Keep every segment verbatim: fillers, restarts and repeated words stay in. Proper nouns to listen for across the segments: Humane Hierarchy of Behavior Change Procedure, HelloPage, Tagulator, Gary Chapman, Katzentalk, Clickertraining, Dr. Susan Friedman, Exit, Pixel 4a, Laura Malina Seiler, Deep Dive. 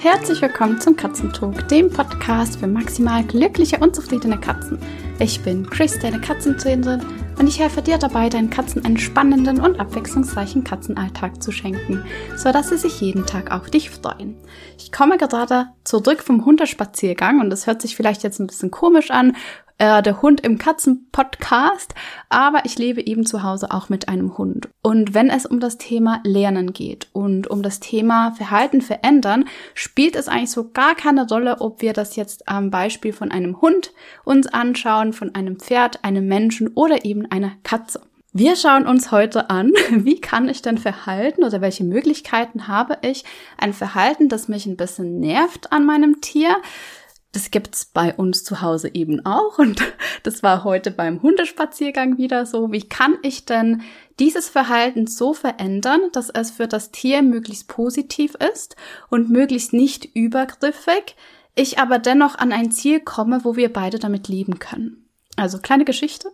Herzlich willkommen zum Katzentalk, dem Podcast für maximal glückliche und zufriedene Katzen. Ich bin Chris, deine Katzentrainerin, und ich helfe dir dabei, deinen Katzen einen spannenden und abwechslungsreichen Katzenalltag zu schenken, sodass sie sich jeden Tag auf dich freuen. Ich komme gerade zurück vom Hundespaziergang und das hört sich vielleicht jetzt ein bisschen komisch an, äh, der Hund im Katzen-Podcast, aber ich lebe eben zu Hause auch mit einem Hund. Und wenn es um das Thema Lernen geht und um das Thema Verhalten verändern, spielt es eigentlich so gar keine Rolle, ob wir das jetzt am Beispiel von einem Hund uns anschauen, von einem Pferd, einem Menschen oder eben einer Katze. Wir schauen uns heute an, wie kann ich denn verhalten oder welche Möglichkeiten habe ich, ein Verhalten, das mich ein bisschen nervt an meinem Tier. Das gibt's bei uns zu Hause eben auch und das war heute beim Hundespaziergang wieder so. Wie kann ich denn dieses Verhalten so verändern, dass es für das Tier möglichst positiv ist und möglichst nicht übergriffig, ich aber dennoch an ein Ziel komme, wo wir beide damit leben können? Also kleine Geschichte.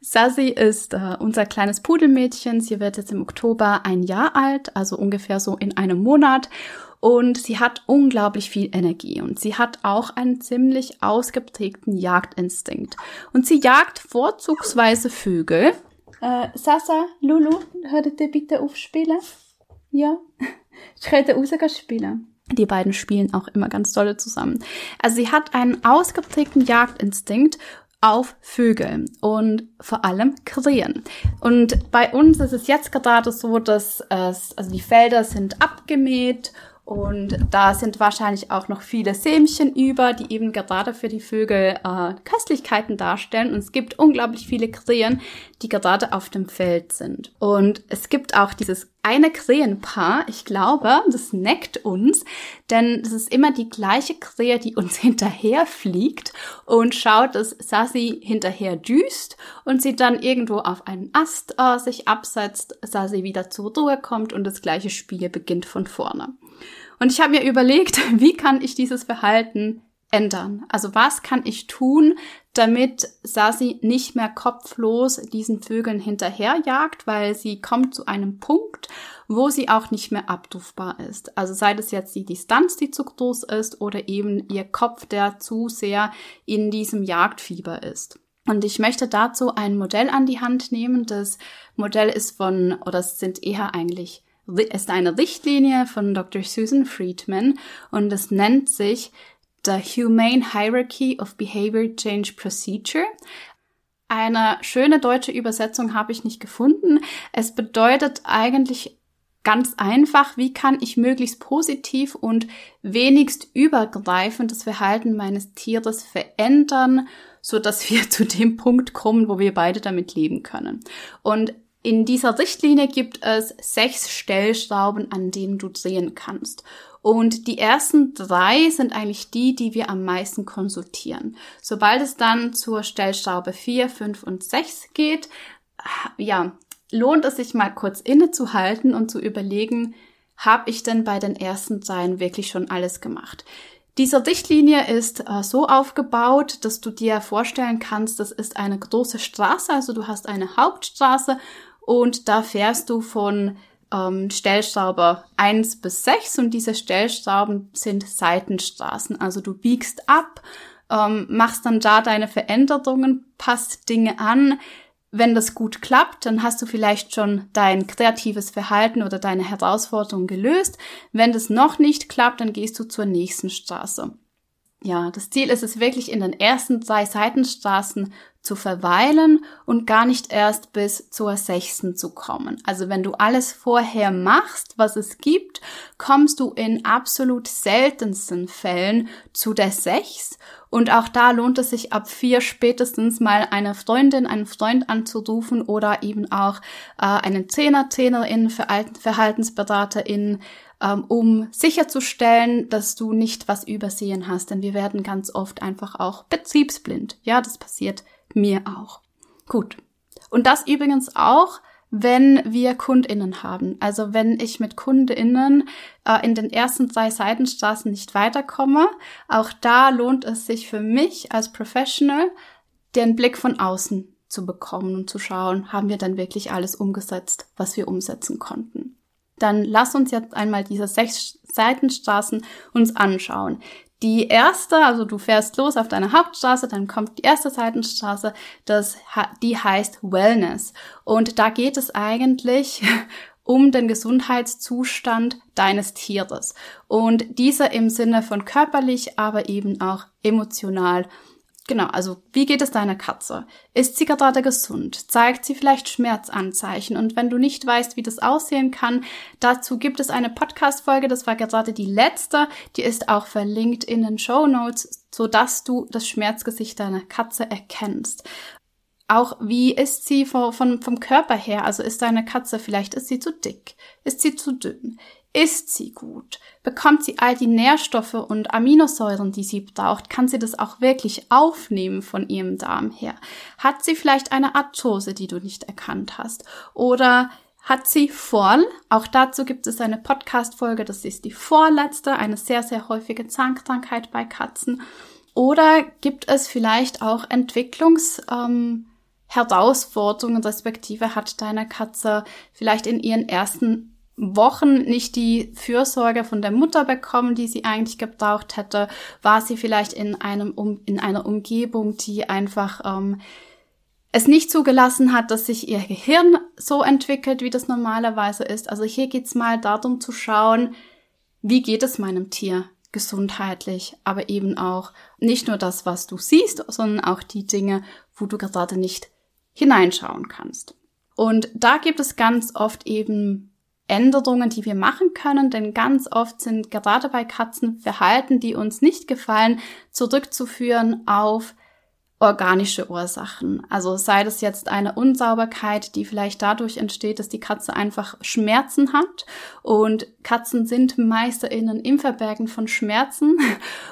Sassy ist äh, unser kleines Pudelmädchen. Sie wird jetzt im Oktober ein Jahr alt, also ungefähr so in einem Monat. Und sie hat unglaublich viel Energie und sie hat auch einen ziemlich ausgeprägten Jagdinstinkt. Und sie jagt vorzugsweise Vögel. Äh, Sasa, Lulu, hört ihr bitte auf spielen? Ja, ich könnte rausgehen spielen. Die beiden spielen auch immer ganz dolle zusammen. Also sie hat einen ausgeprägten Jagdinstinkt auf Vögel und vor allem Krähen. Und bei uns ist es jetzt gerade so, dass es, also die Felder sind abgemäht und da sind wahrscheinlich auch noch viele Sämchen über, die eben gerade für die Vögel äh, Köstlichkeiten darstellen. Und es gibt unglaublich viele Krähen, die gerade auf dem Feld sind. Und es gibt auch dieses eine Krähenpaar, ich glaube, das neckt uns, denn es ist immer die gleiche Krähe, die uns hinterherfliegt und schaut, dass Sassy hinterher düst und sie dann irgendwo auf einen Ast äh, sich absetzt, Sassy wieder zur Ruhe kommt und das gleiche Spiel beginnt von vorne. Und ich habe mir überlegt, wie kann ich dieses Verhalten ändern? Also was kann ich tun, damit Sassy nicht mehr kopflos diesen Vögeln hinterherjagt, weil sie kommt zu einem Punkt, wo sie auch nicht mehr abrufbar ist. Also sei das jetzt die Distanz, die zu groß ist, oder eben ihr Kopf, der zu sehr in diesem Jagdfieber ist. Und ich möchte dazu ein Modell an die Hand nehmen. Das Modell ist von, oder es sind eher eigentlich, ist eine Richtlinie von Doktor Susan Friedman und es nennt sich The Humane Hierarchy of Behavior Change Procedure. Eine schöne deutsche Übersetzung habe ich nicht gefunden. Es bedeutet eigentlich ganz einfach, wie kann ich möglichst positiv und wenigst übergreifend das Verhalten meines Tieres verändern, so dass wir zu dem Punkt kommen, wo wir beide damit leben können. Und in dieser Richtlinie gibt es sechs Stellschrauben, an denen du drehen kannst. Und die ersten drei sind eigentlich die, die wir am meisten konsultieren. Sobald es dann zur Stellschraube vier, fünf und sechs geht, ja, lohnt es sich mal kurz innezuhalten und zu überlegen, habe ich denn bei den ersten dreien wirklich schon alles gemacht? Diese Richtlinie ist äh, so aufgebaut, dass du dir vorstellen kannst, das ist eine große Straße, also du hast eine Hauptstraße und da fährst du von ähm, Stellschraube eins bis sechs und diese Stellschrauben sind Seitenstraßen, also du biegst ab, ähm, machst dann da deine Veränderungen, passt Dinge an. Wenn das gut klappt, dann hast du vielleicht schon dein kreatives Verhalten oder deine Herausforderung gelöst. Wenn das noch nicht klappt, dann gehst du zur nächsten Straße. Ja, das Ziel ist es wirklich, in den ersten drei Seitenstraßen zu verweilen und gar nicht erst bis zur sechsten zu kommen. Also wenn du alles vorher machst, was es gibt, kommst du in absolut seltensten Fällen zu der sechs. Und auch da lohnt es sich ab vier spätestens mal eine Freundin, einen Freund anzurufen oder eben auch äh, einen Trainer, Trainerin, Verhaltensberaterin, ähm, um sicherzustellen, dass du nicht was übersehen hast. Denn wir werden ganz oft einfach auch betriebsblind. Ja, das passiert mir auch. Gut. Und das übrigens auch, wenn wir KundInnen haben. Also wenn ich mit KundInnen äh, in den ersten drei Seitenstraßen nicht weiterkomme, auch da lohnt es sich für mich als Professional, den Blick von außen zu bekommen und zu schauen, haben wir dann wirklich alles umgesetzt, was wir umsetzen konnten. dann lass uns jetzt einmal diese sechs Seitenstraßen uns anschauen. Die erste, also du fährst los auf deine Hauptstraße, dann kommt die erste Seitenstraße, das, die heißt Wellness. Und da geht es eigentlich um den Gesundheitszustand deines Tieres. Und dieser im Sinne von körperlich, aber eben auch emotional. Genau, also wie geht es deiner Katze? Ist sie gerade gesund? Zeigt sie vielleicht Schmerzanzeichen? Und wenn du nicht weißt, wie das aussehen kann, dazu gibt es eine Podcast-Folge, das war gerade die letzte, die ist auch verlinkt in den Shownotes, sodass du das Schmerzgesicht deiner Katze erkennst. Auch wie ist sie vom, vom, vom Körper her? Also ist deine Katze, vielleicht ist sie zu dick? Ist sie zu dünn? Ist sie gut? Bekommt sie all die Nährstoffe und Aminosäuren, die sie braucht? Kann sie das auch wirklich aufnehmen von ihrem Darm her? Hat sie vielleicht eine Arthrose, die du nicht erkannt hast? Oder hat sie Vorl? Auch dazu gibt es eine Podcast-Folge, das ist die vorletzte, eine sehr, sehr häufige Zahnkrankheit bei Katzen. Oder gibt es vielleicht auch Entwicklungs- ähm, Herausforderungen, respektive hat deine Katze vielleicht in ihren ersten Wochen nicht die Fürsorge von der Mutter bekommen, die sie eigentlich gebraucht hätte, war sie vielleicht in einem um, in einer Umgebung, die einfach ähm, es nicht zugelassen hat, dass sich ihr Gehirn so entwickelt, wie das normalerweise ist. Also hier geht's mal darum zu schauen, wie geht es meinem Tier gesundheitlich, aber eben auch nicht nur das, was du siehst, sondern auch die Dinge, wo du gerade nicht hineinschauen kannst. Und da gibt es ganz oft eben Änderungen, die wir machen können, denn ganz oft sind gerade bei Katzen Verhalten, die uns nicht gefallen, zurückzuführen auf organische Ursachen. Also sei das jetzt eine Unsauberkeit, die vielleicht dadurch entsteht, dass die Katze einfach Schmerzen hat, und Katzen sind MeisterInnen im Verbergen von Schmerzen,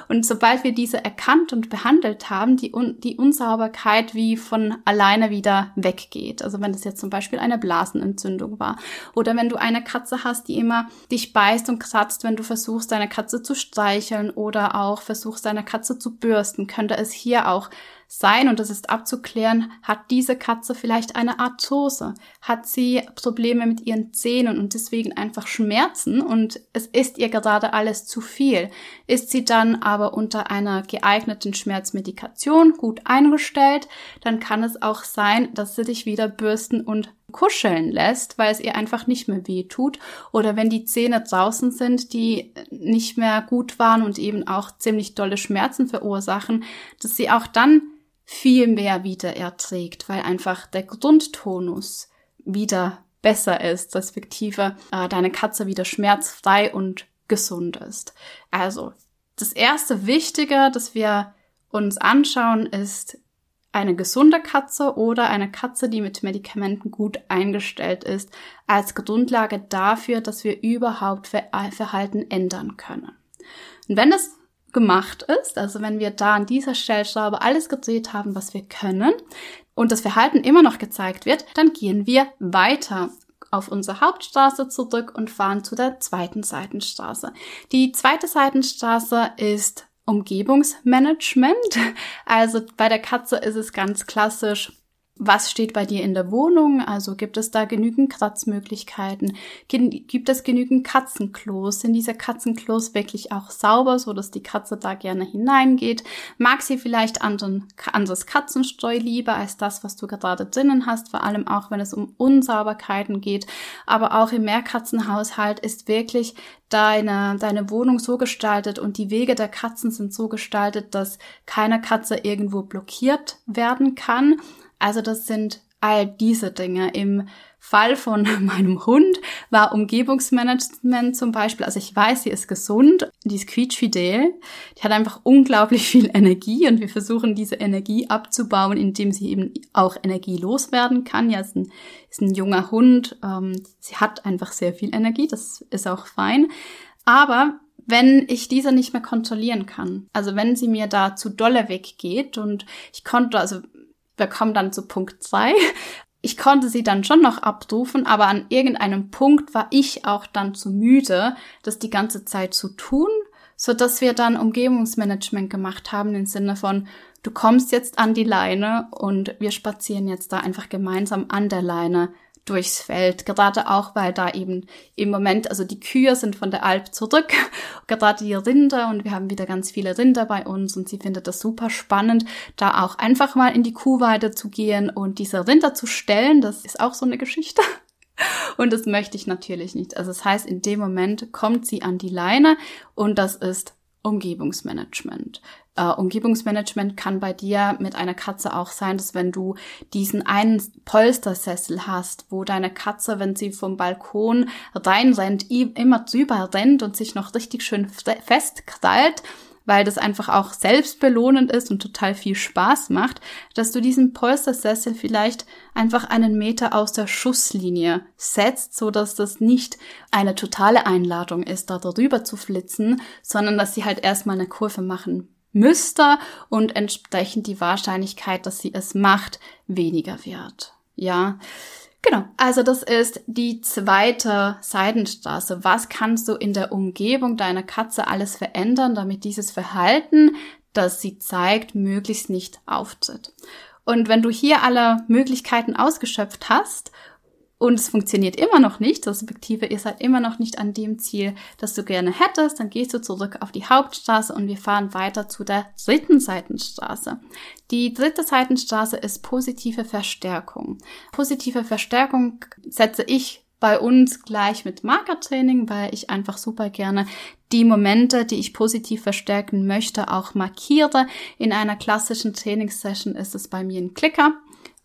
und sobald wir diese erkannt und behandelt haben, die, Un- die Unsauberkeit wie von alleine wieder weggeht. Also wenn das jetzt zum Beispiel eine Blasenentzündung war oder wenn du eine Katze hast, die immer dich beißt und kratzt, wenn du versuchst, deine Katze zu streicheln oder auch versuchst, deine Katze zu bürsten, könnte es hier auch sein, und das ist abzuklären, hat diese Katze vielleicht eine Arthrose? Hat sie Probleme mit ihren Zähnen und deswegen einfach Schmerzen und es ist ihr gerade alles zu viel? Ist sie dann aber unter einer geeigneten Schmerzmedikation gut eingestellt, dann kann es auch sein, dass sie dich wieder bürsten und kuscheln lässt, weil es ihr einfach nicht mehr weh tut, oder wenn die Zähne draußen sind, die nicht mehr gut waren und eben auch ziemlich dolle Schmerzen verursachen, dass sie auch dann viel mehr wieder erträgt, weil einfach der Grundtonus wieder besser ist, respektive äh, deine Katze wieder schmerzfrei und gesund ist. Also das erste Wichtige, das wir uns anschauen, ist eine gesunde Katze oder eine Katze, die mit Medikamenten gut eingestellt ist, als Grundlage dafür, dass wir überhaupt Verhalten ändern können. Und wenn das gemacht ist, also wenn wir da an dieser Stellschraube alles gedreht haben, was wir können, und das Verhalten immer noch gezeigt wird, dann gehen wir weiter auf unsere Hauptstraße zurück und fahren zu der zweiten Seitenstraße. Die zweite Seitenstraße ist Umgebungsmanagement. Also bei der Katze ist es ganz klassisch, was steht bei dir in der Wohnung? Also gibt es da genügend Kratzmöglichkeiten? Gibt es genügend Katzenklos? Sind diese Katzenklos wirklich auch sauber, so dass die Katze da gerne hineingeht? Mag sie vielleicht anderen, anderes Katzenstreu lieber als das, was du gerade drinnen hast? Vor allem auch, wenn es um Unsauberkeiten geht. Aber auch im Mehrkatzenhaushalt ist wirklich deine, deine Wohnung so gestaltet und die Wege der Katzen sind so gestaltet, dass keine Katze irgendwo blockiert werden kann. Also das sind all diese Dinge. Im Fall von meinem Hund war Umgebungsmanagement zum Beispiel, also ich weiß, sie ist gesund, die ist quietschfidel, die hat einfach unglaublich viel Energie und wir versuchen, diese Energie abzubauen, indem sie eben auch Energie loswerden kann. Ja, ist ein, ist ein junger Hund, ähm, sie hat einfach sehr viel Energie, das ist auch fein. Aber wenn ich diese nicht mehr kontrollieren kann, also wenn sie mir da zu dolle weggeht und ich konnte, also wir kommen dann zu Punkt zwei. Ich konnte sie dann schon noch abrufen, aber an irgendeinem Punkt war ich auch dann zu müde, das die ganze Zeit zu tun, sodass wir dann Umgebungsmanagement gemacht haben, im Sinne von, du kommst jetzt an die Leine und wir spazieren jetzt da einfach gemeinsam an der Leine durchs Feld, gerade auch, weil da eben im Moment, also die Kühe sind von der Alp zurück, gerade die Rinder, und wir haben wieder ganz viele Rinder bei uns und sie findet das super spannend, da auch einfach mal in die Kuhweide zu gehen und diese Rinder zu stellen, das ist auch so eine Geschichte. Und das möchte ich natürlich nicht. Also das heißt, in dem Moment kommt sie an die Leine und das ist Umgebungsmanagement. Uh, Umgebungsmanagement kann bei dir mit einer Katze auch sein, dass wenn du diesen einen Polstersessel hast, wo deine Katze, wenn sie vom Balkon reinrennt, immer drüber rennt und sich noch richtig schön festkrallt, weil das einfach auch selbstbelohnend ist und total viel Spaß macht, dass du diesen Polstersessel vielleicht einfach einen Meter aus der Schusslinie setzt, so dass das nicht eine totale Einladung ist, da drüber zu flitzen, sondern dass sie halt erstmal eine Kurve machen müsste und entsprechend die Wahrscheinlichkeit, dass sie es macht, weniger wird. Ja, genau. Also das ist die zweite Seidenstraße. Was kannst du in der Umgebung deiner Katze alles verändern, damit dieses Verhalten, das sie zeigt, möglichst nicht auftritt? Und wenn du hier alle Möglichkeiten ausgeschöpft hast und es funktioniert immer noch nicht, respektive ihr seid immer noch nicht an dem Ziel, das du gerne hättest, dann gehst du zurück auf die Hauptstraße und wir fahren weiter zu der dritten Seitenstraße. Die dritte Seitenstraße ist positive Verstärkung. Positive Verstärkung setze ich bei uns gleich mit Markertraining, weil ich einfach super gerne die Momente, die ich positiv verstärken möchte, auch markiere. In einer klassischen Trainingssession ist es bei mir ein Klicker.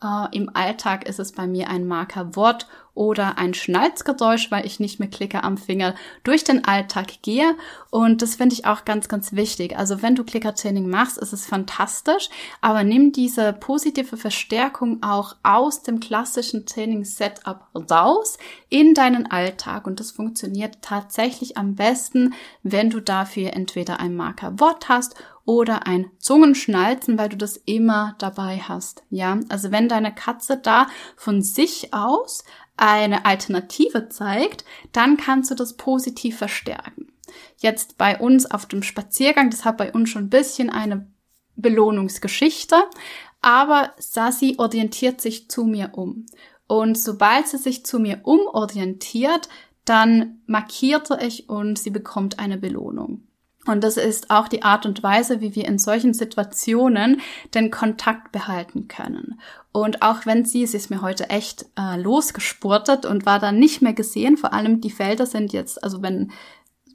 Uh, Im Alltag ist es bei mir ein Markerwort oder ein Schnalzgeräusch, weil ich nicht mit Klicker am Finger durch den Alltag gehe. Und das finde ich auch ganz, ganz wichtig. Also wenn du Klickertraining machst, ist es fantastisch, aber nimm diese positive Verstärkung auch aus dem klassischen Trainingssetup raus in deinen Alltag. Und das funktioniert tatsächlich am besten, wenn du dafür entweder ein Markerwort hast oder ein Zungenschnalzen, weil du das immer dabei hast, ja. Also wenn deine Katze da von sich aus eine Alternative zeigt, dann kannst du das positiv verstärken. Jetzt bei uns auf dem Spaziergang, das hat bei uns schon ein bisschen eine Belohnungsgeschichte, aber Sassi orientiert sich zu mir um. Und sobald sie sich zu mir umorientiert, dann markiere ich und sie bekommt eine Belohnung. Und das ist auch die Art und Weise, wie wir in solchen Situationen den Kontakt behalten können. Und auch wenn sie, sie ist mir heute echt äh, losgespurtet und war dann nicht mehr gesehen, vor allem die Felder sind jetzt, also wenn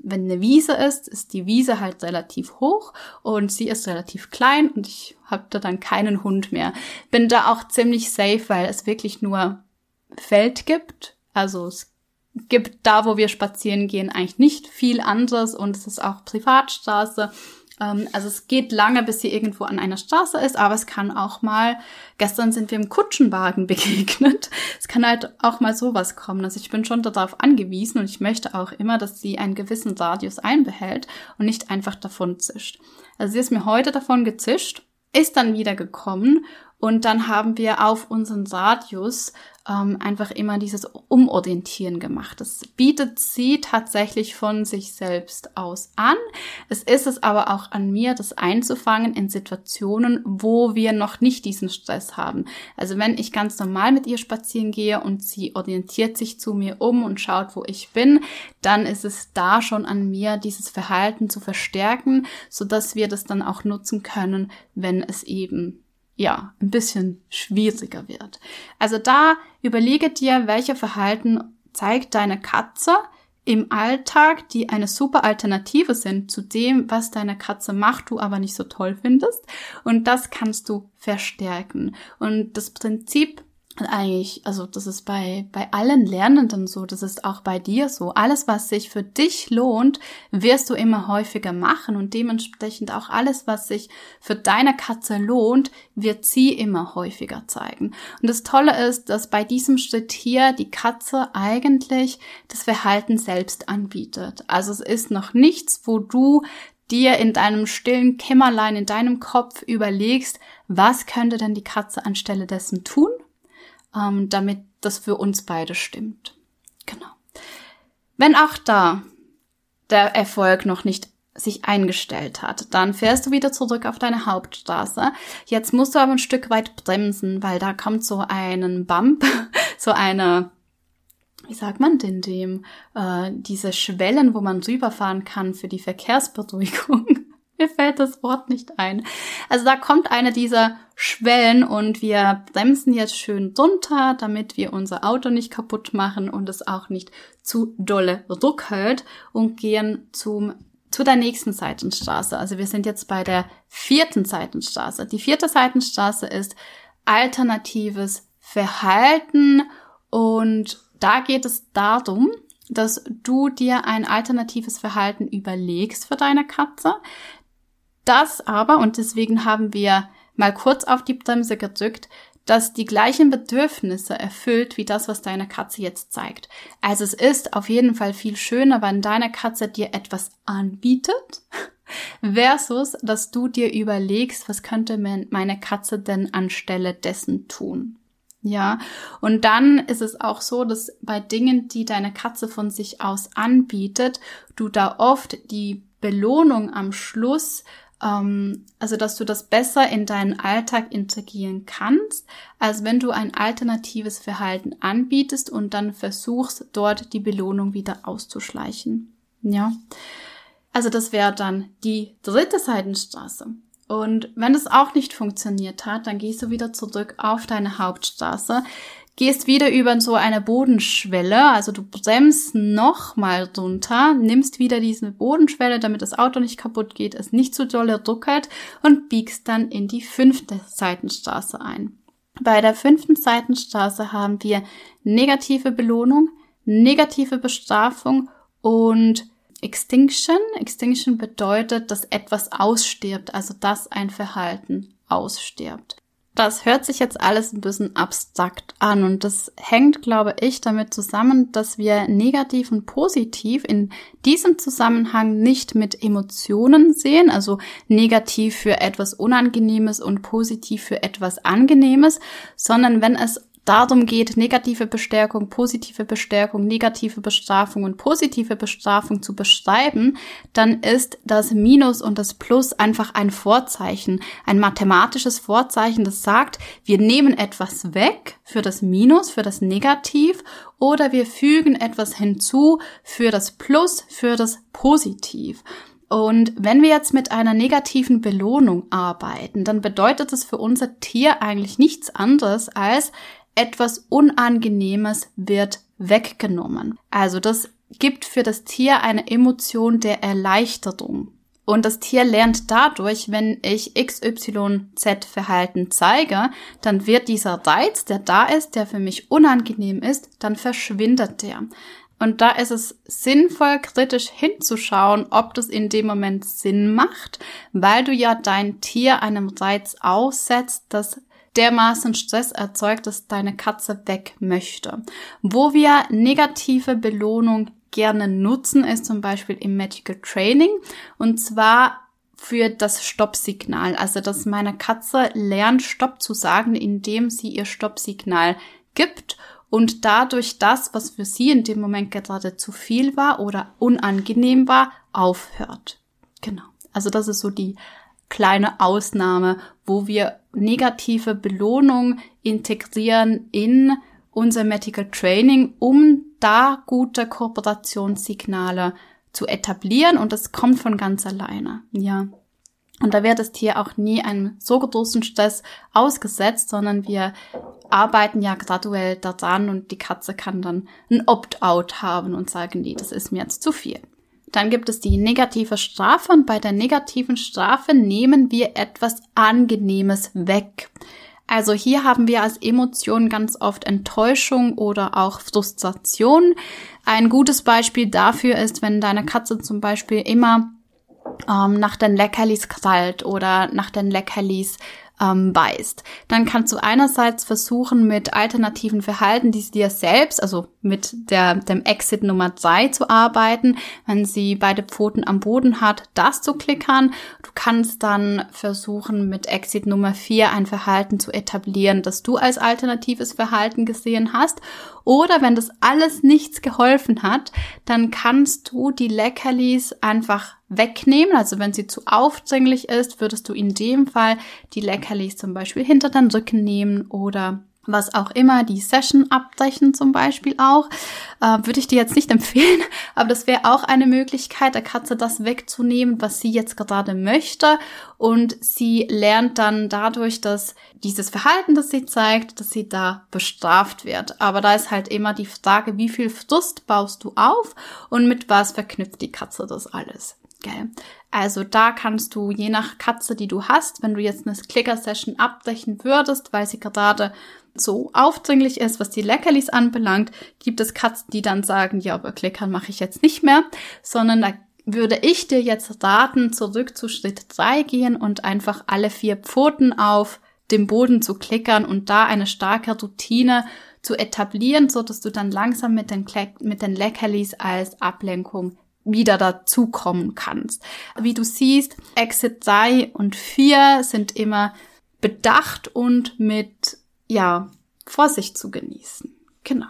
wenn eine Wiese ist, ist die Wiese halt relativ hoch und sie ist relativ klein und ich habe da dann keinen Hund mehr. Bin da auch ziemlich safe, weil es wirklich nur Feld gibt, also es gibt da, wo wir spazieren gehen, eigentlich nicht viel anderes und es ist auch Privatstraße. Also es geht lange, bis sie irgendwo an einer Straße ist, aber es kann auch mal, gestern sind wir im Kutschenwagen begegnet, es kann halt auch mal sowas kommen. Also ich bin schon darauf angewiesen und ich möchte auch immer, dass sie einen gewissen Radius einbehält und nicht einfach davon zischt. Also sie ist mir heute davon gezischt, ist dann wieder gekommen und dann haben wir auf unseren Radius Ähm, einfach immer dieses Umorientieren gemacht. Das bietet sie tatsächlich von sich selbst aus an. Es ist es aber auch an mir, das einzufangen in Situationen, wo wir noch nicht diesen Stress haben. Also wenn ich ganz normal mit ihr spazieren gehe und sie orientiert sich zu mir um und schaut, wo ich bin, dann ist es da schon an mir, dieses Verhalten zu verstärken, sodass wir das dann auch nutzen können, wenn es eben ja, ein bisschen schwieriger wird. Also da überlege dir, welche Verhalten zeigt deine Katze im Alltag, die eine super Alternative sind zu dem, was deine Katze macht, du aber nicht so toll findest. Und das kannst du verstärken. Und das Prinzip eigentlich, also das ist bei bei allen Lernenden so, das ist auch bei dir so. Alles, was sich für dich lohnt, wirst du immer häufiger machen und dementsprechend auch alles, was sich für deine Katze lohnt, wird sie immer häufiger zeigen. Und das Tolle ist, dass bei diesem Schritt hier die Katze eigentlich das Verhalten selbst anbietet. Also es ist noch nichts, wo du dir in deinem stillen Kämmerlein, in deinem Kopf überlegst, was könnte denn die Katze anstelle dessen tun, damit das für uns beide stimmt. Genau. Wenn auch da der Erfolg noch nicht sich eingestellt hat, dann fährst du wieder zurück auf deine Hauptstraße. Jetzt musst du aber ein Stück weit bremsen, weil da kommt so ein Bump, so eine, wie sagt man denn dem, äh, diese Schwellen, wo man rüberfahren kann für die Verkehrsberuhigung. Mir fällt das Wort nicht ein. Also da kommt eine dieser Schwellen und wir bremsen jetzt schön runter, damit wir unser Auto nicht kaputt machen und es auch nicht zu dolle ruckelt und gehen zum zu der nächsten Seitenstraße. Also wir sind jetzt bei der vierten Seitenstraße. Die vierte Seitenstraße ist alternatives Verhalten und da geht es darum, dass du dir ein alternatives Verhalten überlegst für deine Katze. Das aber, und deswegen haben wir mal kurz auf die Bremse gedrückt, das die gleichen Bedürfnisse erfüllt, wie das, was deine Katze jetzt zeigt. Also es ist auf jeden Fall viel schöner, wenn deine Katze dir etwas anbietet, versus, dass du dir überlegst, was könnte meine Katze denn anstelle dessen tun. Ja, und dann ist es auch so, dass bei Dingen, die deine Katze von sich aus anbietet, du da oft die Belohnung am Schluss, ähm, also dass du das besser in deinen Alltag integrieren kannst, als wenn du ein alternatives Verhalten anbietest und dann versuchst, dort die Belohnung wieder auszuschleichen. Ja, also das wäre dann die dritte Seitenstraße. Und wenn das auch nicht funktioniert hat, dann gehst du wieder zurück auf deine Hauptstraße, gehst wieder über so eine Bodenschwelle, also du bremst nochmal runter, nimmst wieder diese Bodenschwelle, damit das Auto nicht kaputt geht, es nicht zu dolle ruckelt und biegst dann in die fünfte Seitenstraße ein. Bei der fünften Seitenstraße haben wir negative Belohnung, negative Bestrafung und Extinction. Extinction bedeutet, dass etwas ausstirbt, also dass ein Verhalten ausstirbt. Das hört sich jetzt alles ein bisschen abstrakt an und das hängt, glaube ich, damit zusammen, dass wir negativ und positiv in diesem Zusammenhang nicht mit Emotionen sehen, also negativ für etwas Unangenehmes und positiv für etwas Angenehmes, sondern wenn es darum geht, negative Bestärkung, positive Bestärkung, negative Bestrafung und positive Bestrafung zu beschreiben, dann ist das Minus und das Plus einfach ein Vorzeichen, ein mathematisches Vorzeichen, das sagt, wir nehmen etwas weg für das Minus, für das Negativ oder wir fügen etwas hinzu für das Plus, für das Positiv. Und wenn wir jetzt mit einer negativen Belohnung arbeiten, dann bedeutet das für unser Tier eigentlich nichts anderes als etwas Unangenehmes wird weggenommen. Also das gibt für das Tier eine Emotion der Erleichterung. Und das Tier lernt dadurch, wenn ich X Y Z-Verhalten zeige, dann wird dieser Reiz, der da ist, der für mich unangenehm ist, dann verschwindet der. Und da ist es sinnvoll, kritisch hinzuschauen, ob das in dem Moment Sinn macht, weil du ja dein Tier einem Reiz aussetzt, das dermaßen Stress erzeugt, dass deine Katze weg möchte. Wo wir negative Belohnung gerne nutzen, ist zum Beispiel im Medical Training und zwar für das Stoppsignal, also dass meine Katze lernt, Stopp zu sagen, indem sie ihr Stoppsignal gibt und dadurch das, was für sie in dem Moment gerade zu viel war oder unangenehm war, aufhört. Genau, also das ist so die kleine Ausnahme, wo wir negative Belohnung integrieren in unser Medical Training, um da gute Kooperationssignale zu etablieren und das kommt von ganz alleine, ja. Und da wird das Tier auch nie einem so großen Stress ausgesetzt, sondern wir arbeiten ja graduell daran und die Katze kann dann ein Opt-out haben und sagen, nee, das ist mir jetzt zu viel. Dann gibt es die negative Strafe und bei der negativen Strafe nehmen wir etwas Angenehmes weg. Also hier haben wir als Emotion ganz oft Enttäuschung oder auch Frustration. Ein gutes Beispiel dafür ist, wenn deine Katze zum Beispiel immer ähm, nach den Leckerlis krallt oder nach den Leckerlis ähm, beißt. Dann kannst du einerseits versuchen, mit alternativen Verhalten, die sie dir selbst, also mit der, dem Exit Nummer drei zu arbeiten, wenn sie beide Pfoten am Boden hat, das zu klickern. Du kannst dann versuchen, mit Exit Nummer vier ein Verhalten zu etablieren, das du als alternatives Verhalten gesehen hast. Oder wenn das alles nichts geholfen hat, dann kannst du die Leckerlis einfach wegnehmen. Also wenn sie zu aufdringlich ist, würdest du in dem Fall die Leckerlis zum Beispiel hinter den Rücken nehmen oder was auch immer, die Session abbrechen zum Beispiel auch, äh, würde ich dir jetzt nicht empfehlen, aber das wäre auch eine Möglichkeit, der Katze das wegzunehmen, was sie jetzt gerade möchte, und sie lernt dann dadurch, dass dieses Verhalten, das sie zeigt, dass sie da bestraft wird. Aber da ist halt immer die Frage, wie viel Frust baust du auf und mit was verknüpft die Katze das alles? Gell? Also da kannst du, je nach Katze, die du hast, wenn du jetzt eine Clicker-Session abbrechen würdest, weil sie gerade so aufdringlich ist, was die Leckerlis anbelangt, gibt es Katzen, die dann sagen, ja, aber Klickern mache ich jetzt nicht mehr, sondern da würde ich dir jetzt raten, zurück zu Schritt drei gehen und einfach alle vier Pfoten auf dem Boden zu klickern und da eine starke Routine zu etablieren, so dass du dann langsam mit den, Kle- mit den Leckerlis als Ablenkung wieder dazukommen kannst. Wie du siehst, Exit drei und vier sind immer bedacht und mit, ja, Vorsicht zu genießen. Genau.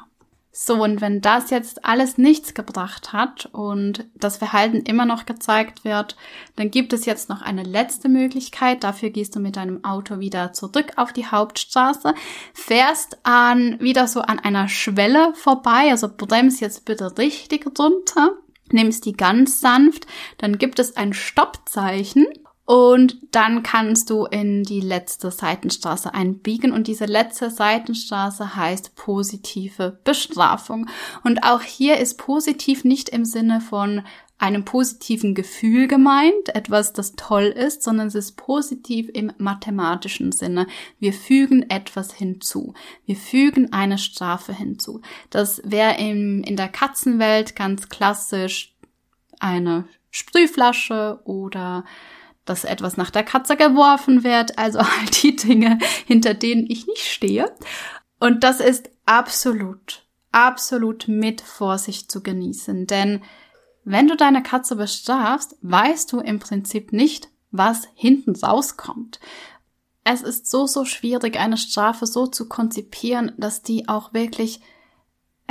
So, und wenn das jetzt alles nichts gebracht hat und das Verhalten immer noch gezeigt wird, dann gibt es jetzt noch eine letzte Möglichkeit. Dafür gehst du mit deinem Auto wieder zurück auf die Hauptstraße, fährst an wieder so an einer Schwelle vorbei, also bremst jetzt bitte richtig runter, nimmst die ganz sanft, dann gibt es ein Stoppzeichen und dann kannst du in die letzte Seitenstraße einbiegen und diese letzte Seitenstraße heißt positive Bestrafung. Und auch hier ist positiv nicht im Sinne von einem positiven Gefühl gemeint, etwas, das toll ist, sondern es ist positiv im mathematischen Sinne. Wir fügen etwas hinzu. Wir fügen eine Strafe hinzu. Das wäre in, in der Katzenwelt ganz klassisch eine Sprühflasche oder dass etwas nach der Katze geworfen wird. Also halt die Dinge, hinter denen ich nicht stehe. Und das ist absolut, absolut mit Vorsicht zu genießen, denn wenn du deine Katze bestrafst, weißt du im Prinzip nicht, was hinten rauskommt. Es ist so, so schwierig, eine Strafe so zu konzipieren, dass die auch wirklich...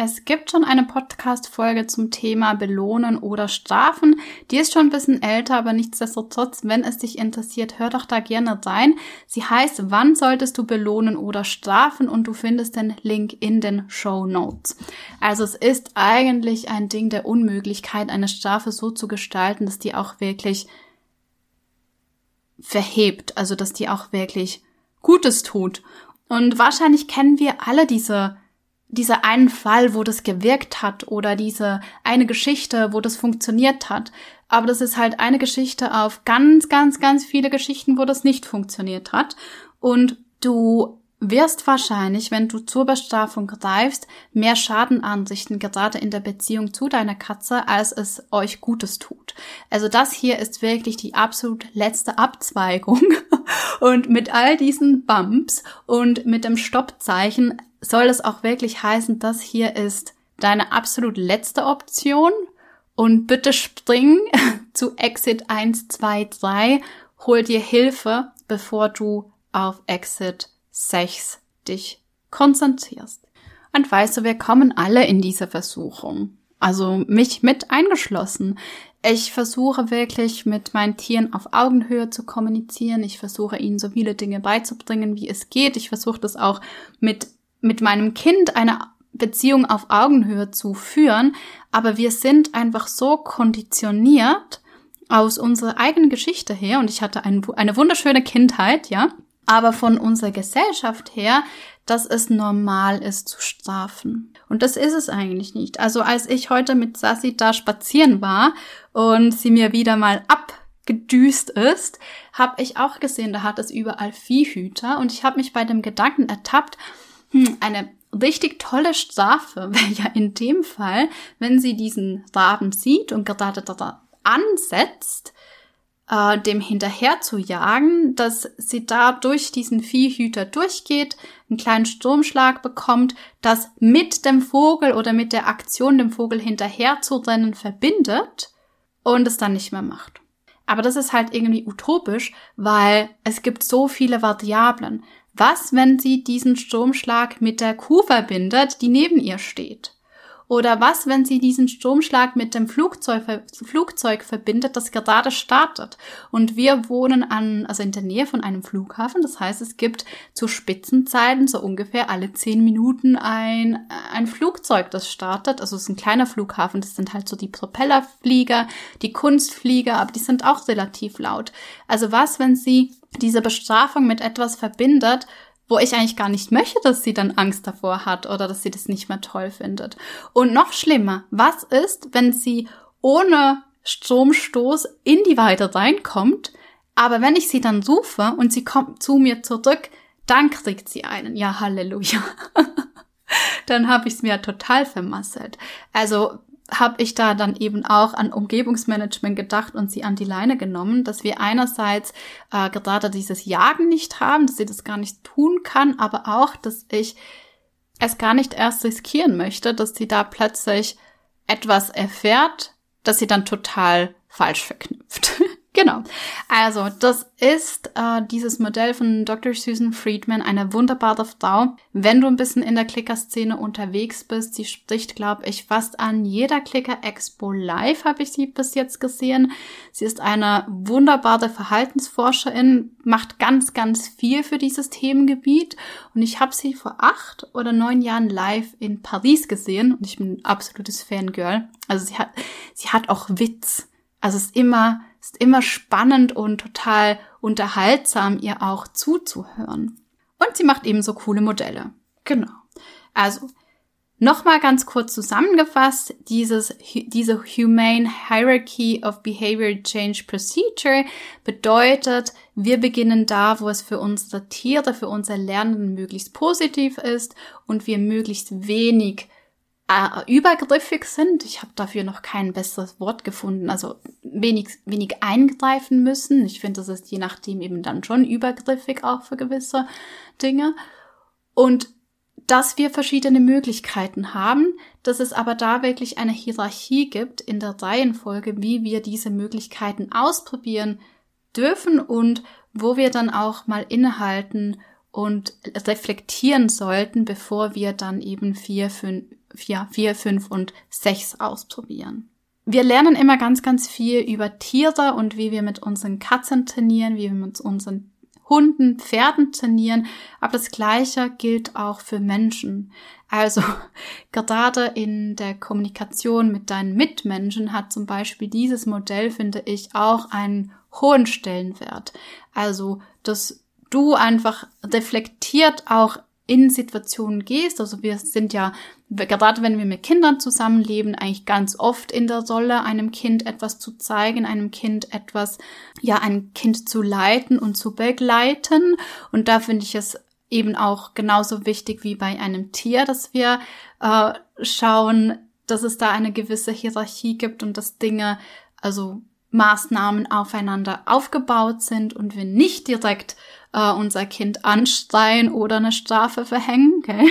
Es gibt schon eine Podcast-Folge zum Thema Belohnen oder Strafen. Die ist schon ein bisschen älter, aber nichtsdestotrotz, wenn es dich interessiert, hör doch da gerne rein. Sie heißt, wann solltest du belohnen oder strafen? Und du findest den Link in den Shownotes. Also es ist eigentlich ein Ding der Unmöglichkeit, eine Strafe so zu gestalten, dass die auch wirklich verhebt, also dass die auch wirklich Gutes tut. Und wahrscheinlich kennen wir alle diese dieser einen Fall, wo das gewirkt hat, oder diese eine Geschichte, wo das funktioniert hat. Aber das ist halt eine Geschichte auf ganz, ganz, ganz viele Geschichten, wo das nicht funktioniert hat. Und du wirst wahrscheinlich, wenn du zur Bestrafung greifst, mehr Schaden anrichten, gerade in der Beziehung zu deiner Katze, als es euch Gutes tut. Also das hier ist wirklich die absolut letzte Abzweigung. Und mit all diesen Bumps und mit dem Stoppzeichen soll es auch wirklich heißen, das hier ist deine absolut letzte Option und bitte spring zu Exit eins, zwei, drei, hol dir Hilfe, bevor du auf Exit sechs dich konzentrierst. Und weißt du, wir kommen alle in diese Versuchung, also mich mit eingeschlossen. Ich versuche wirklich mit meinen Tieren auf Augenhöhe zu kommunizieren, ich versuche ihnen so viele Dinge beizubringen, wie es geht, ich versuche das auch mit mit meinem Kind eine Beziehung auf Augenhöhe zu führen, aber wir sind einfach so konditioniert aus unserer eigenen Geschichte her, und ich hatte ein, eine wunderschöne Kindheit, ja, aber von unserer Gesellschaft her, dass es normal ist zu strafen. Und das ist es eigentlich nicht. Also als ich heute mit Sassi da spazieren war und sie mir wieder mal ab gedüst ist, habe ich auch gesehen, da hat es überall Viehhüter, und ich habe mich bei dem Gedanken ertappt, eine richtig tolle Strafe wäre ja in dem Fall, wenn sie diesen Raben sieht und gerade da ansetzt, äh, dem hinterher zu jagen, dass sie da durch diesen Viehhüter durchgeht, einen kleinen Sturmschlag bekommt, das mit dem Vogel oder mit der Aktion, dem Vogel hinterher zu rennen, verbindet und es dann nicht mehr macht. Aber das ist halt irgendwie utopisch, weil es gibt so viele Variablen. Was, wenn sie diesen Sturmschlag mit der Kuh verbindet, die neben ihr steht? Oder was, wenn sie diesen Stromschlag mit dem Flugzeug, Flugzeug verbindet, das gerade startet? Und wir wohnen an, also in der Nähe von einem Flughafen. Das heißt, es gibt zu Spitzenzeiten so ungefähr alle zehn Minuten ein, ein Flugzeug, das startet. Also es ist ein kleiner Flughafen. Das sind halt so die Propellerflieger, die Kunstflieger, aber die sind auch relativ laut. Also was, wenn sie diese Bestrafung mit etwas verbindet, wo ich eigentlich gar nicht möchte, dass sie dann Angst davor hat oder dass sie das nicht mehr toll findet. Und noch schlimmer, was ist, wenn sie ohne Stromstoß in die Weide reinkommt, aber wenn ich sie dann rufe und sie kommt zu mir zurück, dann kriegt sie einen. Ja, Halleluja. Dann habe ich es mir total vermasselt. Also habe ich da dann eben auch an Umgebungsmanagement gedacht und sie an die Leine genommen, dass wir einerseits äh, gerade dieses Jagen nicht haben, dass sie das gar nicht tun kann, aber auch, dass ich es gar nicht erst riskieren möchte, dass sie da plötzlich etwas erfährt, das sie dann total falsch verknüpft. Genau, also das ist äh, dieses Modell von Doktor Susan Friedman, eine wunderbare Frau. Wenn du ein bisschen in der Clicker-Szene unterwegs bist, sie spricht, glaube ich, fast an jeder Clicker-Expo live, habe ich sie bis jetzt gesehen. Sie ist eine wunderbare Verhaltensforscherin, macht ganz, ganz viel für dieses Themengebiet. Und ich habe sie vor acht oder neun Jahren live in Paris gesehen und ich bin ein absolutes Fangirl. Also sie hat, sie hat auch Witz. Also es ist immer... ist immer spannend und total unterhaltsam, ihr auch zuzuhören. Und sie macht eben so coole Modelle. Genau. Also, nochmal ganz kurz zusammengefasst, dieses, diese Humane Hierarchy of Behavior Change Procedure bedeutet, wir beginnen da, wo es für unsere Tiere, für unser Lernen möglichst positiv ist und wir möglichst wenig übergriffig sind. Ich habe dafür noch kein besseres Wort gefunden. Also wenig, wenig eingreifen müssen. Ich finde, das ist je nachdem eben dann schon übergriffig auch für gewisse Dinge. Und dass wir verschiedene Möglichkeiten haben, dass es aber da wirklich eine Hierarchie gibt in der Reihenfolge, wie wir diese Möglichkeiten ausprobieren dürfen und wo wir dann auch mal innehalten und reflektieren sollten, bevor wir dann eben vier, fünf, vier, vier, fünf und sechs ausprobieren. Wir lernen immer ganz, ganz viel über Tiere und wie wir mit unseren Katzen trainieren, wie wir mit unseren Hunden, Pferden trainieren. Aber das Gleiche gilt auch für Menschen. Also gerade in der Kommunikation mit deinen Mitmenschen hat zum Beispiel dieses Modell, finde ich, auch einen hohen Stellenwert. Also das du einfach reflektiert auch in Situationen gehst. Also wir sind ja, gerade wenn wir mit Kindern zusammenleben, eigentlich ganz oft in der Rolle, einem Kind etwas zu zeigen, einem Kind etwas, ja, ein Kind zu leiten und zu begleiten. Und da finde ich es eben auch genauso wichtig wie bei einem Tier, dass wir äh, schauen, dass es da eine gewisse Hierarchie gibt und dass Dinge, also Maßnahmen aufeinander aufgebaut sind und wir nicht direkt äh, unser Kind anschreien oder eine Strafe verhängen, okay?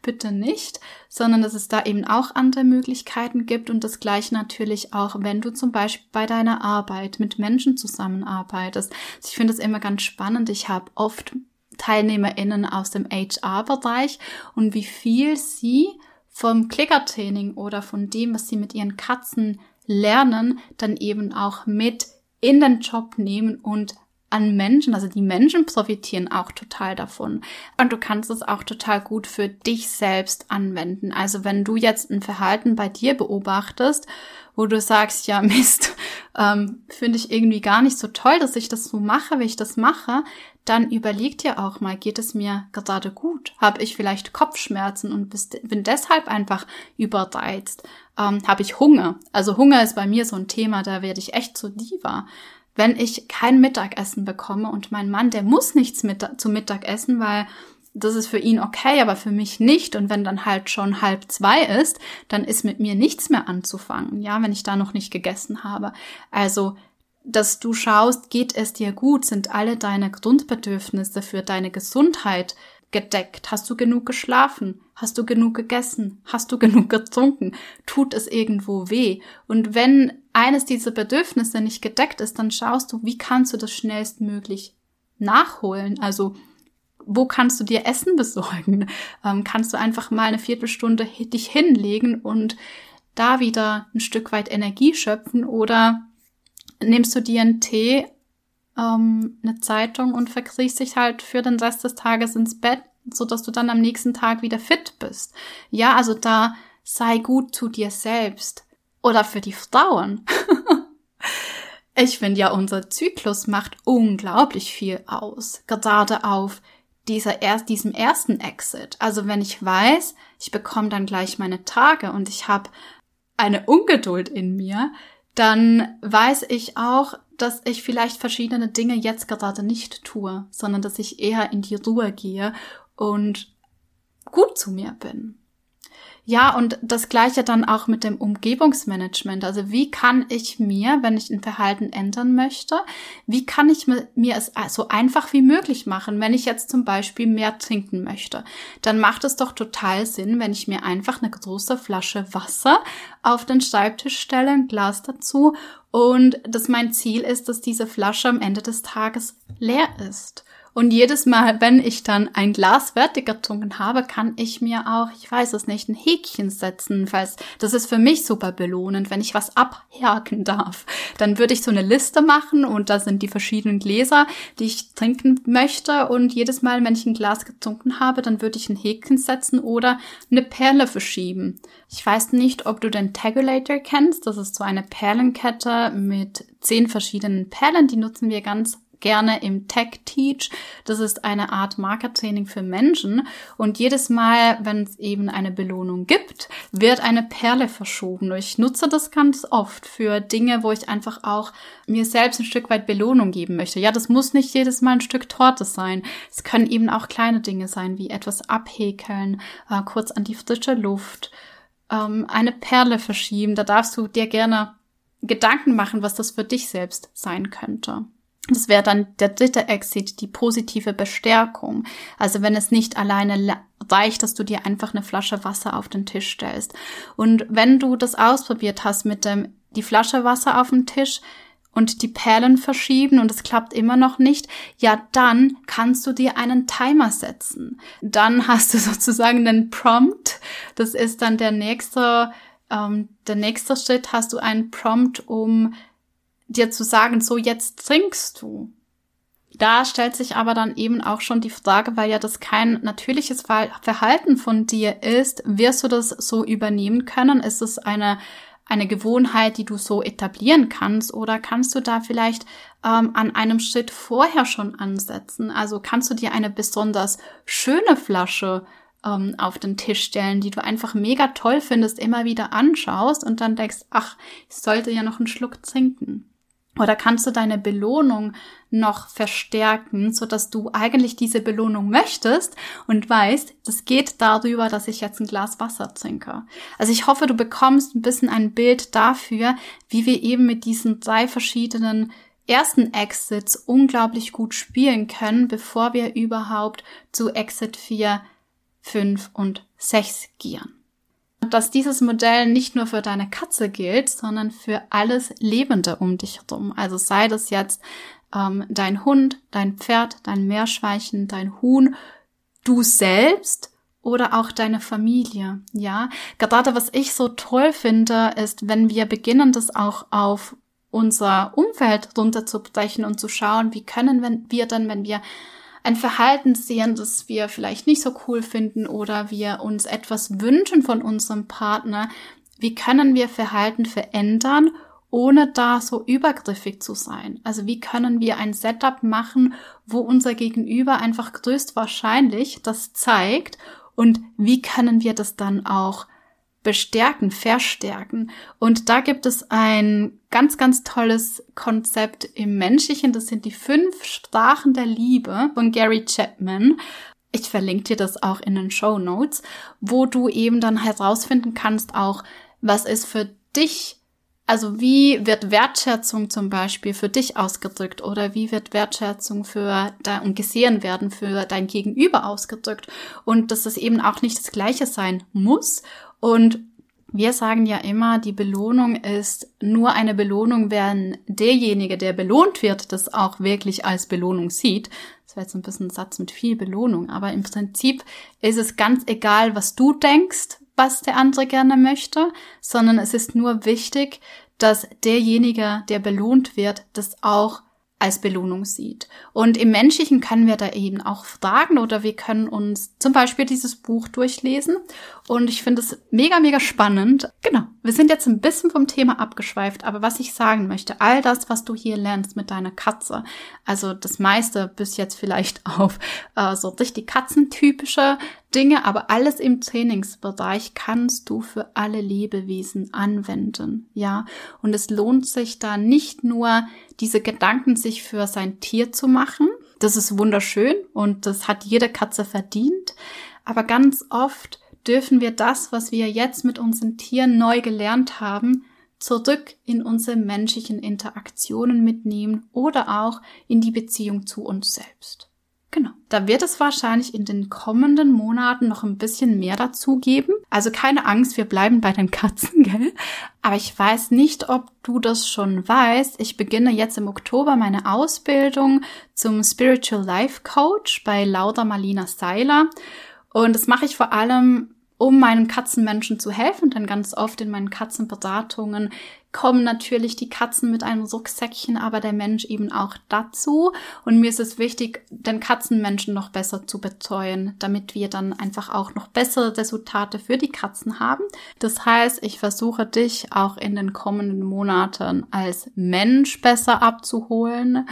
Bitte nicht, sondern dass es da eben auch andere Möglichkeiten gibt und das gleiche natürlich auch, wenn du zum Beispiel bei deiner Arbeit mit Menschen zusammenarbeitest. Also ich finde das immer ganz spannend. Ich habe oft TeilnehmerInnen aus dem H R-Bereich und wie viel sie vom Clickertraining oder von dem, was sie mit ihren Katzen lernen, dann eben auch mit in den Job nehmen und an Menschen, also die Menschen profitieren auch total davon. Und du kannst es auch total gut für dich selbst anwenden. Also wenn du jetzt ein Verhalten bei dir beobachtest, wo du sagst, ja Mist, ähm, finde ich irgendwie gar nicht so toll, dass ich das so mache, wie ich das mache, dann überleg dir auch mal, geht es mir gerade gut? Habe ich vielleicht Kopfschmerzen und bin deshalb einfach überreizt? Ähm, habe ich Hunger? Also Hunger ist bei mir so ein Thema, da werde ich echt zur Diva. Wenn ich kein Mittagessen bekomme und mein Mann, der muss nichts mit, zu Mittag essen, weil das ist für ihn okay, aber für mich nicht. Und wenn dann halt schon halb zwei ist, dann ist mit mir nichts mehr anzufangen, ja, wenn ich da noch nicht gegessen habe. Also, dass du schaust, geht es dir gut? Sind alle deine Grundbedürfnisse für deine Gesundheit gedeckt? Hast du genug geschlafen? Hast du genug gegessen? Hast du genug getrunken? Tut es irgendwo weh? Und wenn eines dieser Bedürfnisse nicht gedeckt ist, dann schaust du, wie kannst du das schnellstmöglich nachholen? Also wo kannst du dir Essen besorgen? Ähm, kannst du einfach mal eine Viertelstunde dich hinlegen und da wieder ein Stück weit Energie schöpfen? Oder nimmst du dir einen Tee, ähm, eine Zeitung und verkriechst dich halt für den Rest des Tages ins Bett, sodass du dann am nächsten Tag wieder fit bist? Ja, also da sei gut zu dir selbst. Oder für die Frauen. Ich finde ja, unser Zyklus macht unglaublich viel aus, gerade auf dieser erst, diesem ersten Exit. Also wenn ich weiß, ich bekomme dann gleich meine Tage und ich habe eine Ungeduld in mir, dann weiß ich auch, dass ich vielleicht verschiedene Dinge jetzt gerade nicht tue, sondern dass ich eher in die Ruhe gehe und gut zu mir bin. Ja, und das Gleiche dann auch mit dem Umgebungsmanagement. Also wie kann ich mir, wenn ich ein Verhalten ändern möchte, wie kann ich mir es so einfach wie möglich machen? Wenn ich jetzt zum Beispiel mehr trinken möchte, dann macht es doch total Sinn, wenn ich mir einfach eine große Flasche Wasser auf den Schreibtisch stelle, ein Glas dazu, und dass mein Ziel ist, dass diese Flasche am Ende des Tages leer ist. Und jedes Mal, wenn ich dann ein Glas fertig getrunken habe, kann ich mir auch, ich weiß es nicht, ein Häkchen setzen, falls, das ist für mich super belohnend, wenn ich was abhaken darf. Dann würde ich so eine Liste machen und da sind die verschiedenen Gläser, die ich trinken möchte, und jedes Mal, wenn ich ein Glas getrunken habe, dann würde ich ein Häkchen setzen oder eine Perle verschieben. Ich weiß nicht, ob du den Tagulator kennst, das ist so eine Perlenkette mit zehn verschiedenen Perlen, die nutzen wir ganz gerne im Tech Teach. Das ist eine Art Markertraining für Menschen. Und jedes Mal, wenn es eben eine Belohnung gibt, wird eine Perle verschoben. Ich nutze das ganz oft für Dinge, wo ich einfach auch mir selbst ein Stück weit Belohnung geben möchte. Ja, das muss nicht jedes Mal ein Stück Torte sein. Es können eben auch kleine Dinge sein, wie etwas abhäkeln, äh, kurz an die frische Luft, ähm, eine Perle verschieben. Da darfst du dir gerne Gedanken machen, was das für dich selbst sein könnte. Das wäre dann der dritte Exit, die positive Bestärkung. Also wenn es nicht alleine reicht, dass du dir einfach eine Flasche Wasser auf den Tisch stellst. Und wenn du das ausprobiert hast mit dem, die Flasche Wasser auf dem Tisch und die Perlen verschieben und es klappt immer noch nicht, ja, dann kannst du dir einen Timer setzen. Dann hast du sozusagen einen Prompt. Das ist dann der nächste, ähm, der nächste Schritt, hast du einen Prompt, um dir zu sagen, so jetzt trinkst du. Da stellt sich aber dann eben auch schon die Frage, weil ja das kein natürliches Verhalten von dir ist, wirst du das so übernehmen können? Ist es eine eine Gewohnheit, die du so etablieren kannst, oder kannst du da vielleicht ähm, an einem Schritt vorher schon ansetzen? Also kannst du dir eine besonders schöne Flasche ähm, auf den Tisch stellen, die du einfach mega toll findest, immer wieder anschaust und dann denkst, ach, ich sollte ja noch einen Schluck trinken. Oder kannst du deine Belohnung noch verstärken, sodass du eigentlich diese Belohnung möchtest und weißt, das geht darüber, dass ich jetzt ein Glas Wasser trinke. Also ich hoffe, du bekommst ein bisschen ein Bild dafür, wie wir eben mit diesen drei verschiedenen ersten Exits unglaublich gut spielen können, bevor wir überhaupt zu Exit vier, fünf und sechs gieren. Dass dieses Modell nicht nur für deine Katze gilt, sondern für alles Lebende um dich herum. Also sei das jetzt ähm, dein Hund, dein Pferd, dein Meerschweinchen, dein Huhn, du selbst oder auch deine Familie. Ja, gerade was ich so toll finde, ist, wenn wir beginnen, das auch auf unser Umfeld runterzubrechen und zu schauen, wie können wir dann, wenn wir ein Verhalten sehen, das wir vielleicht nicht so cool finden oder wir uns etwas wünschen von unserem Partner, wie können wir Verhalten verändern, ohne da so übergriffig zu sein? Also wie können wir ein Setup machen, wo unser Gegenüber einfach größtwahrscheinlich das zeigt, und wie können wir das dann auch bestärken, verstärken? Und da gibt es ein ganz, ganz tolles Konzept im Menschlichen. Das sind die fünf Sprachen der Liebe von Gary Chapman. Ich verlinke dir das auch in den Shownotes, wo du eben dann herausfinden kannst auch, was ist für dich, also wie wird Wertschätzung zum Beispiel für dich ausgedrückt oder wie wird Wertschätzung für dein und gesehen werden für dein Gegenüber ausgedrückt, und dass das eben auch nicht das Gleiche sein muss. Und Wir sagen ja immer, die Belohnung ist nur eine Belohnung, wenn derjenige, der belohnt wird, das auch wirklich als Belohnung sieht. Das war jetzt ein bisschen ein Satz mit viel Belohnung, aber im Prinzip ist es ganz egal, was du denkst, was der andere gerne möchte, sondern es ist nur wichtig, dass derjenige, der belohnt wird, das auch als Belohnung sieht. Und im Menschlichen können wir da eben auch fragen oder wir können uns zum Beispiel dieses Buch durchlesen. Und ich finde es mega, mega spannend. Genau, wir sind jetzt ein bisschen vom Thema abgeschweift, aber was ich sagen möchte, all das, was du hier lernst mit deiner Katze, also das meiste bis jetzt vielleicht auf äh, so richtig katzentypische Dinge, aber alles im Trainingsbereich kannst du für alle Lebewesen anwenden, ja. Und es lohnt sich da nicht nur, diese Gedanken sich für sein Tier zu machen. Das ist wunderschön und das hat jede Katze verdient. Aber ganz oft dürfen wir das, was wir jetzt mit unseren Tieren neu gelernt haben, zurück in unsere menschlichen Interaktionen mitnehmen oder auch in die Beziehung zu uns selbst. Genau. Da wird es wahrscheinlich in den kommenden Monaten noch ein bisschen mehr dazu geben. Also keine Angst, wir bleiben bei den Katzen, gell? Aber ich weiß nicht, ob du das schon weißt. Ich beginne jetzt im Oktober meine Ausbildung zum Spiritual Life Coach bei Laura Malina Seiler. Und das mache ich vor allem, um meinen Katzenmenschen zu helfen, denn ganz oft in meinen Katzenberatungen kommen natürlich die Katzen mit einem Rucksäckchen, aber der Mensch eben auch dazu. Und mir ist es wichtig, den Katzenmenschen noch besser zu betreuen, damit wir dann einfach auch noch bessere Resultate für die Katzen haben. Das heißt, ich versuche dich auch in den kommenden Monaten als Mensch besser abzuholen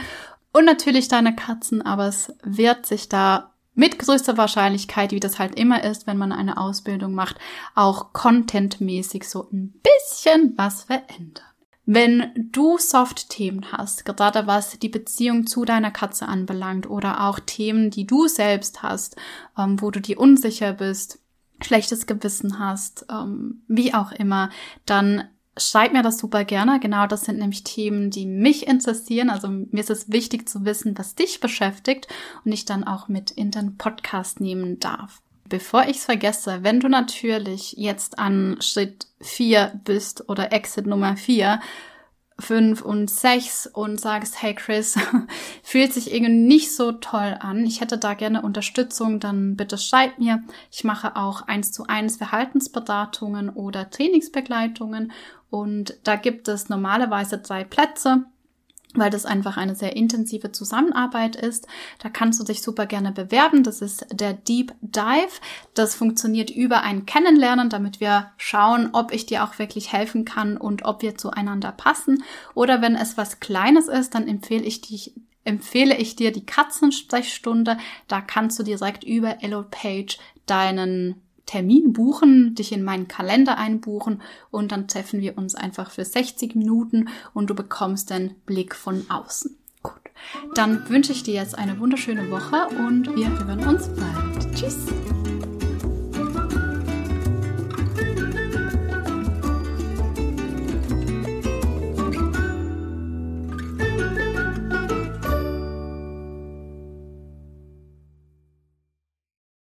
und natürlich deine Katzen, aber es wird sich da mit größter Wahrscheinlichkeit, wie das halt immer ist, wenn man eine Ausbildung macht, auch contentmäßig so ein bisschen was verändern. Wenn du Soft-Themen hast, gerade was die Beziehung zu deiner Katze anbelangt oder auch Themen, die du selbst hast, ähm, wo du dir unsicher bist, schlechtes Gewissen hast, ähm, wie auch immer, dann schreib mir das super gerne. Genau, das sind nämlich Themen, die mich interessieren. Also mir ist es wichtig zu wissen, was dich beschäftigt und ich dann auch mit in den Podcast nehmen darf. Bevor ich es vergesse, wenn du natürlich jetzt an Schritt vier bist oder Exit Nummer vier, fünf und sechs und sagst, hey Chris, fühlt sich irgendwie nicht so toll an, ich hätte da gerne Unterstützung, dann bitte schreib mir. Ich mache auch eins zu eins Verhaltensberatungen oder Trainingsbegleitungen und da gibt es normalerweise drei Plätze, weil das einfach eine sehr intensive Zusammenarbeit ist. Da kannst du dich super gerne bewerben. Das ist der Deep Dive. Das funktioniert über ein Kennenlernen, damit wir schauen, ob ich dir auch wirklich helfen kann und ob wir zueinander passen. Oder wenn es was Kleines ist, dann empfehle ich dich, empfehle ich dir die Katzensprechstunde. Da kannst du direkt über HelloPage deinen Termin buchen, dich in meinen Kalender einbuchen und dann treffen wir uns einfach für sechzig Minuten und du bekommst den Blick von außen. Gut, dann wünsche ich dir jetzt eine wunderschöne Woche und wir hören uns bald. Tschüss!